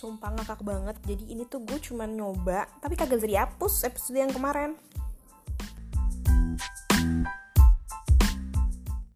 Sumpah ngakak banget. Jadi ini tuh gue cuman nyoba, tapi kagak bisa dihapus episode yang kemarin.